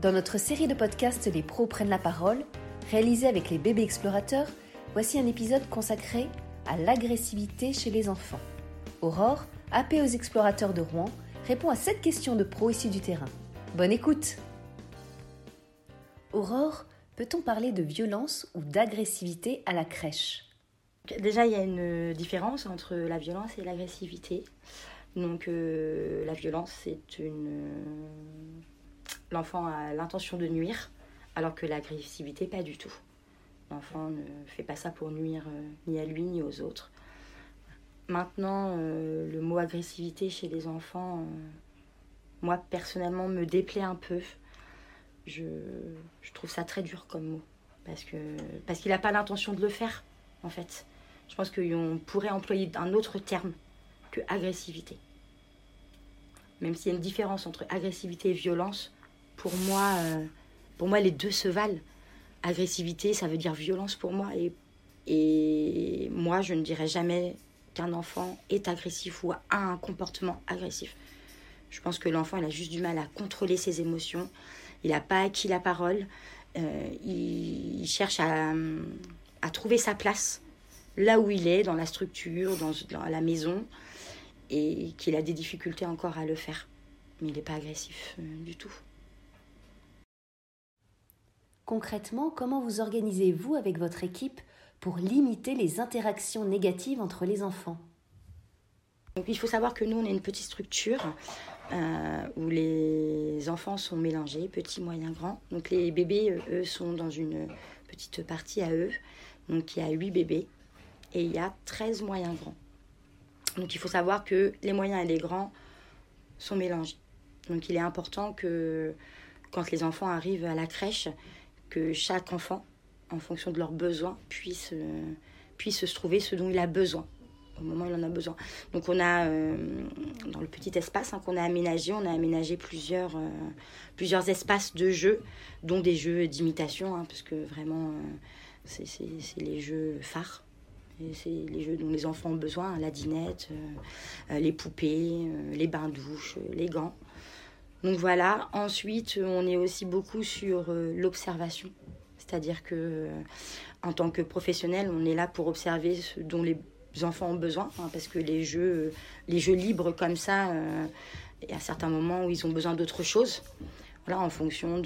Dans notre série de podcasts Les Pros Prennent la Parole, réalisée avec les bébés explorateurs, voici un épisode consacré à l'agressivité chez les enfants. Aurore, AP aux explorateurs de Rouen, répond à 7 questions de pros issues du terrain. Bonne écoute! Aurore, peut-on parler de violence ou d'agressivité à la crèche ? Déjà, il y a une différence entre la violence et l'agressivité. Donc, la violence, c'est l'enfant a l'intention de nuire, alors que l'agressivité, pas du tout. L'enfant ne fait pas ça pour nuire ni à lui ni aux autres. Maintenant, le mot agressivité chez les enfants, moi, personnellement, me déplaît un peu. Je trouve ça très dur comme mot, parce qu'il n'a pas l'intention de le faire, en fait. Je pense qu'on pourrait employer un autre terme que agressivité. Même s'il y a une différence entre agressivité et violence, pour moi les deux se valent. Agressivité, ça veut dire violence pour moi. Et moi, je ne dirais jamais qu'un enfant est agressif ou a un comportement agressif. Je pense que l'enfant, il a juste du mal à contrôler ses émotions. Il n'a pas acquis la parole. Il cherche à trouver sa place là où il est, dans la structure, dans la maison, et qu'il a des difficultés encore à le faire. Mais il n'est pas agressif du tout. Concrètement, comment vous organisez-vous avec votre équipe pour limiter les interactions négatives entre les enfants ? Donc, il faut savoir que nous, on est une petite structure où les enfants sont mélangés, petits, moyens, grands. Donc les bébés, eux, sont dans une petite partie à eux. Donc il y a 8 bébés et il y a 13 moyens grands. Donc il faut savoir que les moyens et les grands sont mélangés. Donc il est important que quand les enfants arrivent à la crèche, que chaque enfant, en fonction de leurs besoins, puisse se trouver ce dont il a besoin au moment où il en a besoin. Donc on a, dans le petit espace qu'on a aménagé, plusieurs, plusieurs espaces de jeux, dont des jeux d'imitation, parce que vraiment, c'est les jeux phares. Et c'est les jeux dont les enfants ont besoin, la dinette, les poupées, les bains-douches, les gants. Donc voilà, ensuite, on est aussi beaucoup sur l'observation. C'est-à-dire que, en tant que professionnel, on est là pour observer ce dont les enfants ont besoin, parce que les jeux libres comme ça, il y a certains moments où ils ont besoin d'autre chose. Voilà, en fonction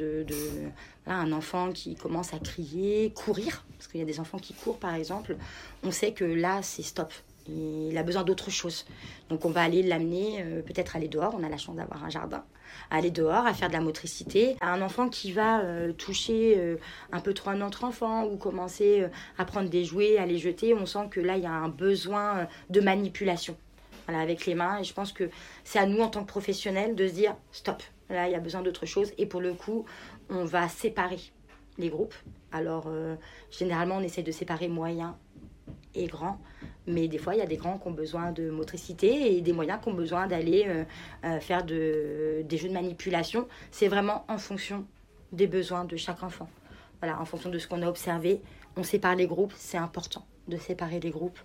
un enfant qui commence à crier, courir, parce qu'il y a des enfants qui courent par exemple, on sait que là c'est stop, il a besoin d'autre chose. Donc on va aller l'amener, peut-être aller dehors, on a la chance d'avoir un jardin, à aller dehors, à faire de la motricité. À un enfant qui va toucher un peu trop un autre enfant ou commencer à prendre des jouets, à les jeter, on sent que là il y a un besoin de manipulation, voilà, avec les mains. Et je pense que c'est à nous en tant que professionnels de se dire stop, là il y a besoin d'autre chose. Et pour le coup, on va séparer les groupes. Alors généralement on essaie de séparer moyens et grands, mais des fois il y a des grands qui ont besoin de motricité et des moyens qui ont besoin d'aller faire des jeux de manipulation. C'est vraiment en fonction des besoins de chaque enfant, voilà, en fonction de ce qu'on a observé. On sépare les groupes, c'est important de séparer les groupes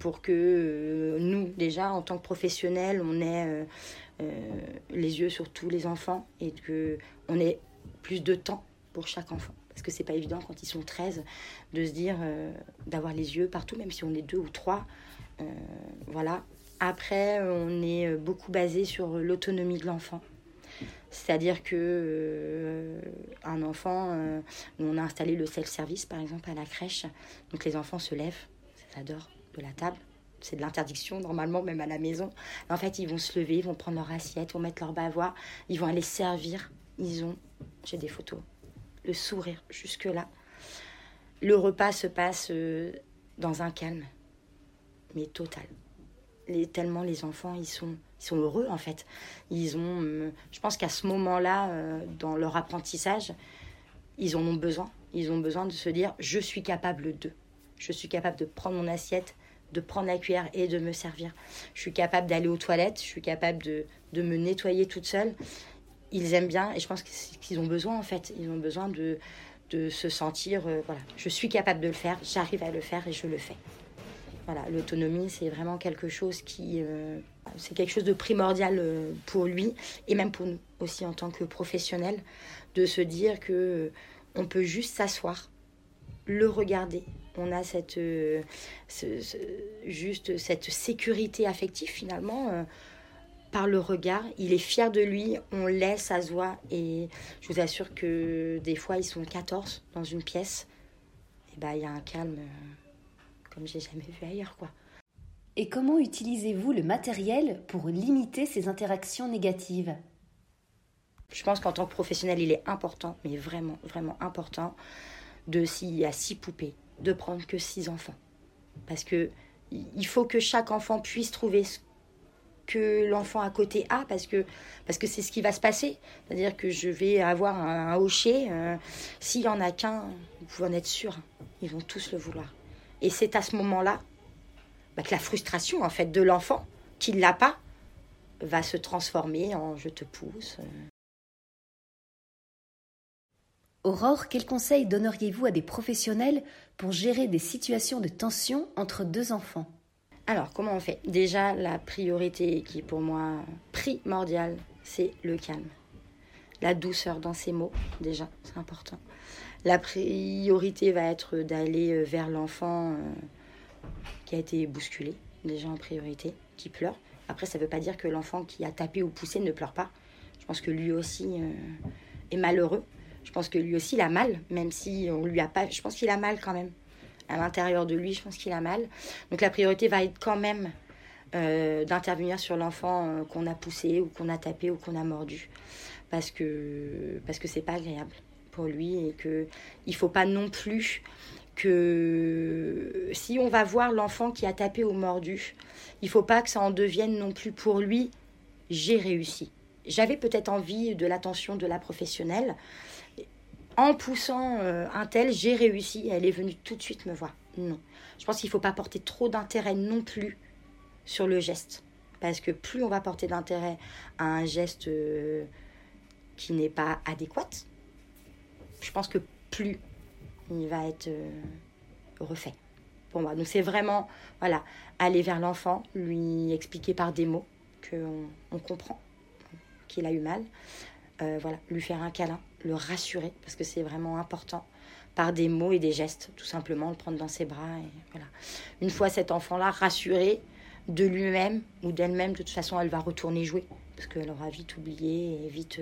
pour que nous, déjà en tant que professionnels, on ait les yeux sur tous les enfants et qu'on ait plus de temps pour chaque enfant. Parce que c'est pas évident quand ils sont 13 de se dire d'avoir les yeux partout, même si on est 2 ou 3. Voilà. Après, on est beaucoup basé sur l'autonomie de l'enfant. C'est-à-dire que un enfant, on a installé le self-service par exemple à la crèche. Donc les enfants se lèvent, ça adore, de la table. C'est de l'interdiction, normalement, même à la maison. En fait, ils vont se lever, ils vont prendre leur assiette, vont mettre leur bavois, ils vont aller servir. Ils ont, j'ai des photos, le sourire jusque-là. Le repas se passe dans un calme, mais total. Tellement les enfants, ils sont heureux, en fait. Ils ont, je pense qu'à ce moment-là, dans leur apprentissage, ils en ont besoin. Ils ont besoin de se dire, je suis capable d'eux. Je suis capable de prendre mon assiette, de prendre la cuillère et de me servir. Je suis capable d'aller aux toilettes, je suis capable de me nettoyer toute seule. Ils aiment bien, et je pense qu'ils ont besoin, en fait. Ils ont besoin de se sentir, voilà, je suis capable de le faire, j'arrive à le faire et je le fais. Voilà, l'autonomie, c'est vraiment quelque chose qui, c'est quelque chose de primordial pour lui et même pour nous aussi en tant que professionnels, de se dire que on peut juste s'asseoir, le regarder. On a cette, juste cette sécurité affective finalement par le regard. Il est fier de lui, on l'est, ça se voit. Et je vous assure que des fois, ils sont 14 dans une pièce. Et bah, il y a un calme comme j'ai jamais vu ailleurs, quoi. Et comment utilisez-vous le matériel pour limiter ces interactions négatives ? Je pense qu'en tant que professionnel, il est important, mais vraiment, vraiment important, de s'il y a 6 poupées, de prendre que 6 enfants. Parce que il faut que chaque enfant puisse trouver ce que l'enfant à côté a, parce que c'est ce qui va se passer. C'est-à-dire que je vais avoir un hocher. S'il n'y en a qu'un, vous pouvez en être sûr, ils vont tous le vouloir. Et c'est à ce moment-là que la frustration en fait, de l'enfant, qui ne l'a pas, va se transformer en « je te pousse ». Aurore, quels conseils donneriez-vous à des professionnels pour gérer des situations de tension entre 2 enfants ? Alors, comment on fait ? Déjà, la priorité qui est pour moi primordiale, c'est le calme. La douceur dans ses mots, déjà, c'est important. La priorité va être d'aller vers l'enfant qui a été bousculé, déjà en priorité, qui pleure. Après, ça ne veut pas dire que l'enfant qui a tapé ou poussé ne pleure pas. Je pense que lui aussi est malheureux. Je pense que lui aussi, il a mal, même si on lui a pas... Je pense qu'il a mal quand même. À l'intérieur de lui, je pense qu'il a mal. Donc la priorité va être quand même d'intervenir sur l'enfant qu'on a poussé ou qu'on a tapé ou qu'on a mordu. Parce que c'est pas agréable pour lui et qu'il ne faut pas non plus que... Si on va voir l'enfant qui a tapé ou mordu, il ne faut pas que ça en devienne non plus pour lui « j'ai réussi ». J'avais peut-être envie de l'attention de la professionnelle. En poussant un tel, j'ai réussi. Elle est venue tout de suite me voir. Non. Je pense qu'il ne faut pas porter trop d'intérêt non plus sur le geste. Parce que plus on va porter d'intérêt à un geste qui n'est pas adéquat, je pense que plus il va être refait pour moi. Donc c'est vraiment voilà, aller vers l'enfant, lui expliquer par des mots qu'on comprend qu'il a eu mal, voilà, lui faire un câlin, le rassurer, parce que c'est vraiment important, par des mots et des gestes, tout simplement, le prendre dans ses bras. Et voilà. Une fois cet enfant-là rassuré de lui-même ou d'elle-même, de toute façon, elle va retourner jouer, parce qu'elle aura vite oublié et vite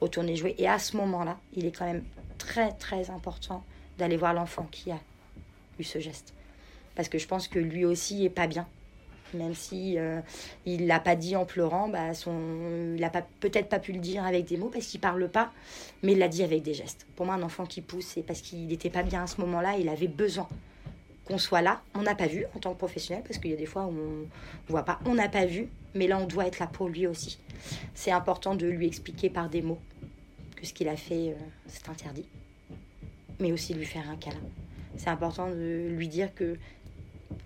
retourner jouer. Et à ce moment-là, il est quand même très, très important d'aller voir l'enfant qui a eu ce geste, parce que je pense que lui aussi n'est pas bien. Même si il l'a pas dit en pleurant, il a peut-être pas pu le dire avec des mots parce qu'il parle pas, mais il l'a dit avec des gestes. Pour moi, un enfant qui pousse, c'est parce qu'il n'était pas bien à ce moment-là, il avait besoin qu'on soit là. On n'a pas vu en tant que professionnel, parce qu'il y a des fois où on voit pas, on n'a pas vu, mais là on doit être là pour lui aussi. C'est important de lui expliquer par des mots que ce qu'il a fait, c'est interdit, mais aussi lui faire un câlin. C'est important de lui dire que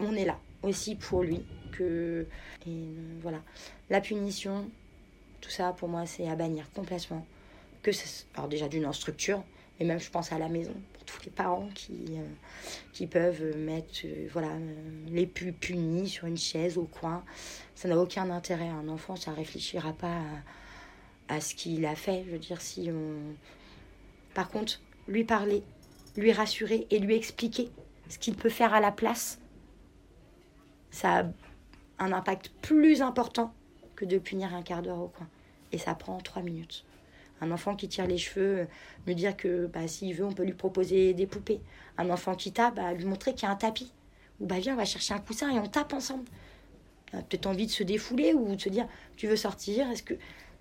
on est là aussi pour lui. Et voilà, la punition, tout ça pour moi c'est à bannir complètement, alors déjà d'une structure, mais même je pense à la maison pour tous les parents qui peuvent mettre les plus punis sur une chaise au coin. Ça n'a aucun intérêt, un enfant ça réfléchira pas à ce qu'il a fait. Je veux dire, si on par contre lui parler, lui rassurer et lui expliquer ce qu'il peut faire à la place, ça a un impact plus important que de punir un quart d'heure au coin. Et ça prend 3 minutes. Un enfant qui tire les cheveux, lui dire que s'il veut, on peut lui proposer des poupées. Un enfant qui tape, lui montrer qu'il y a un tapis. Ou viens, on va chercher un coussin et on tape ensemble. On a peut-être envie de se défouler ou de se dire, tu veux sortir ? Est-ce que...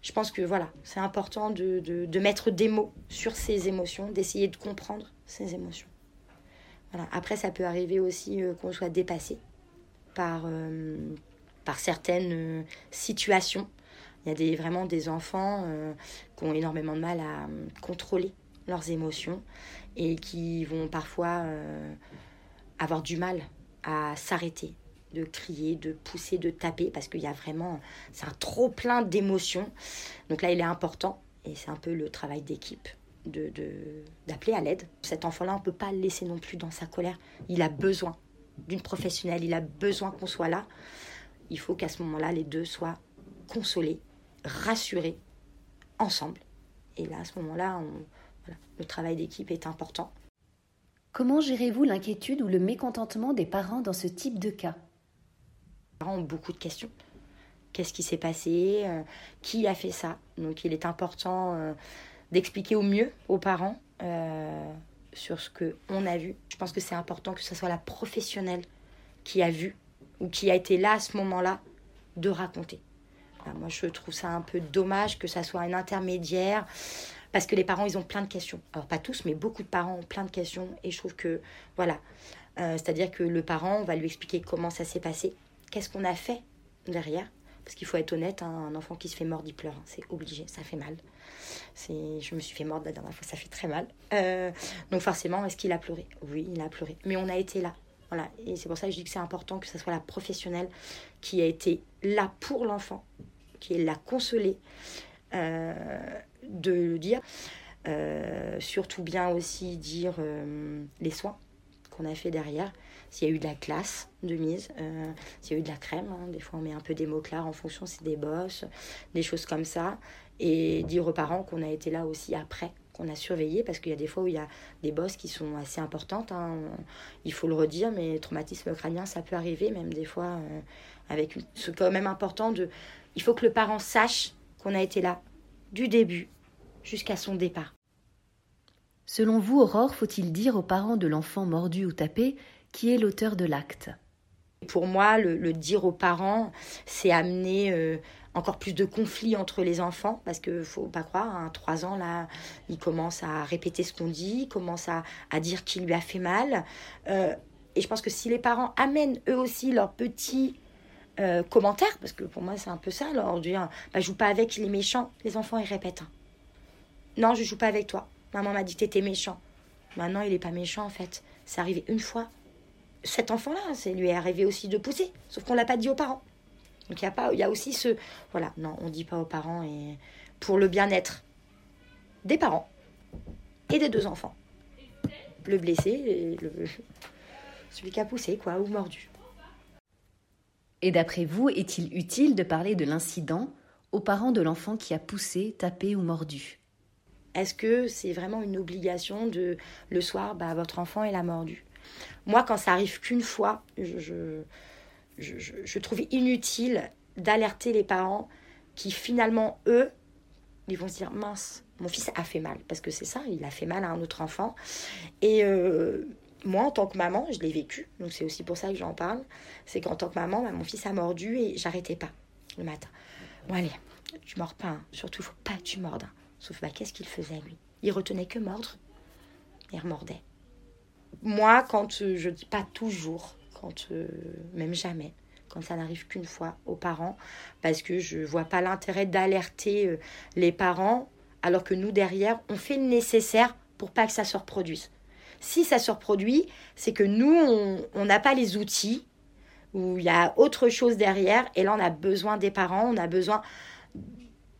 Je pense que c'est important de mettre des mots sur ses émotions, d'essayer de comprendre ses émotions. Voilà. Après, ça peut arriver aussi qu'on soit dépassé par certaines situations. Il y a vraiment des enfants qui ont énormément de mal à contrôler leurs émotions et qui vont parfois avoir du mal à s'arrêter, de crier, de pousser, de taper, parce qu'il y a vraiment... C'est un trop-plein d'émotions. Donc là, il est important, et c'est un peu le travail d'équipe, d'appeler à l'aide. Cet enfant-là, on ne peut pas le laisser non plus dans sa colère. Il a besoin d'une professionnelle, il a besoin qu'on soit là. Il faut qu'à ce moment-là, les deux soient consolés, rassurés, ensemble. Et là, à ce moment-là, le travail d'équipe est important. Comment gérez-vous l'inquiétude ou le mécontentement des parents dans ce type de cas ? Les parents ont beaucoup de questions. Qu'est-ce qui s'est passé ? Qui a fait ça ? Donc, il est important d'expliquer au mieux aux parents sur ce qu'on a vu. Je pense que c'est important que ce soit la professionnelle qui a vu ou qui a été là à ce moment-là de raconter. Enfin, moi, je trouve ça un peu dommage que ça soit un intermédiaire parce que les parents, ils ont plein de questions. Alors, pas tous, mais beaucoup de parents ont plein de questions. Et je trouve que, voilà, c'est-à-dire que le parent, on va lui expliquer comment ça s'est passé, qu'est-ce qu'on a fait derrière. Parce qu'il faut être honnête, hein, un enfant qui se fait mordre, il pleure. Hein, c'est obligé, ça fait mal. Je me suis fait mordre la dernière fois, ça fait très mal. Donc forcément, est-ce qu'il a pleuré ? Oui, il a pleuré. Mais on a été là. Voilà. Et c'est pour ça que je dis que c'est important que ce soit la professionnelle qui a été là pour l'enfant, qui l'a consolé, de le dire. Surtout bien aussi dire les soins qu'on a fait derrière, s'il y a eu de la classe de mise, s'il y a eu de la crème, hein, des fois on met un peu des mots clairs en fonction, c'est des bosses, des choses comme ça, et dire aux parents qu'on a été là aussi après, qu'on a surveillé, parce qu'il y a des fois où il y a des bosses qui sont assez importantes, hein, il faut le redire, mais traumatisme crânien, ça peut arriver, même des fois, c'est quand même important, il faut que le parent sache qu'on a été là, du début jusqu'à son départ. Selon vous, Aurore, faut-il dire aux parents de l'enfant mordu ou tapé qui est l'auteur de l'acte ? Pour moi, le dire aux parents, c'est amener encore plus de conflits entre les enfants, parce qu'il ne faut pas croire, hein, 3 ans, là, il commence à répéter ce qu'on dit, il commence à dire qui lui a fait mal. Et je pense que si les parents amènent eux aussi leurs petits commentaires, parce que pour moi, c'est un peu ça, leur dire « je joue pas avec, il est méchant », les enfants, ils répètent. « Non, je joue pas avec toi. Maman m'a dit que t'étais méchant. » Maintenant, il n'est pas méchant, en fait. C'est arrivé une fois. Cet enfant-là, ça lui est arrivé aussi de pousser. Sauf qu'on ne l'a pas dit aux parents. Donc, il y a aussi ce... Voilà, non, on ne dit pas aux parents. Et pour le bien-être des parents et des 2 enfants. Le blessé et celui qui a poussé, quoi, ou mordu. Et d'après vous, est-il utile de parler de l'incident aux parents de l'enfant qui a poussé, tapé ou mordu ? Est-ce que c'est vraiment une obligation de le soir, votre enfant il a mordu ? Moi, quand ça arrive qu'une fois, je trouve inutile d'alerter les parents qui finalement, eux, ils vont se dire mince, mon fils a fait mal. Parce que c'est ça, il a fait mal à un autre enfant. Et moi, en tant que maman, je l'ai vécu. Donc c'est aussi pour ça que j'en parle. C'est qu'en tant que maman, mon fils a mordu et j'arrêtais pas le matin. Bon allez, tu mords pas. Hein. Surtout, faut pas que tu mordes. Hein. Sauf qu'est-ce qu'il faisait, lui ? Il retenait que mordre. Il remordait. Moi, quand je dis pas toujours, quand même jamais, quand ça n'arrive qu'une fois aux parents, parce que je vois pas l'intérêt d'alerter les parents, alors que nous, derrière, on fait le nécessaire pour pas que ça se reproduise. Si ça se reproduit, c'est que nous, on n'a pas les outils, ou il y a autre chose derrière, et là, on a besoin des parents, on a besoin...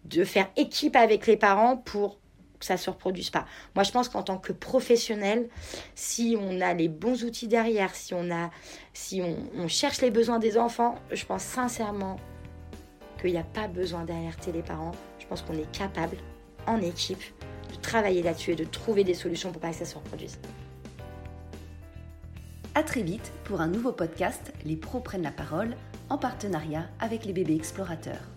de faire équipe avec les parents pour que ça ne se reproduise pas. Moi, je pense qu'en tant que professionnel, si on a les bons outils derrière, si on cherche les besoins des enfants, je pense sincèrement qu'il n'y a pas besoin d'alerter les parents. Je pense qu'on est capable, en équipe, de travailler là-dessus et de trouver des solutions pour pas que ça se reproduise. À très vite pour un nouveau podcast, Les Pros Prennent la Parole, en partenariat avec les bébés explorateurs.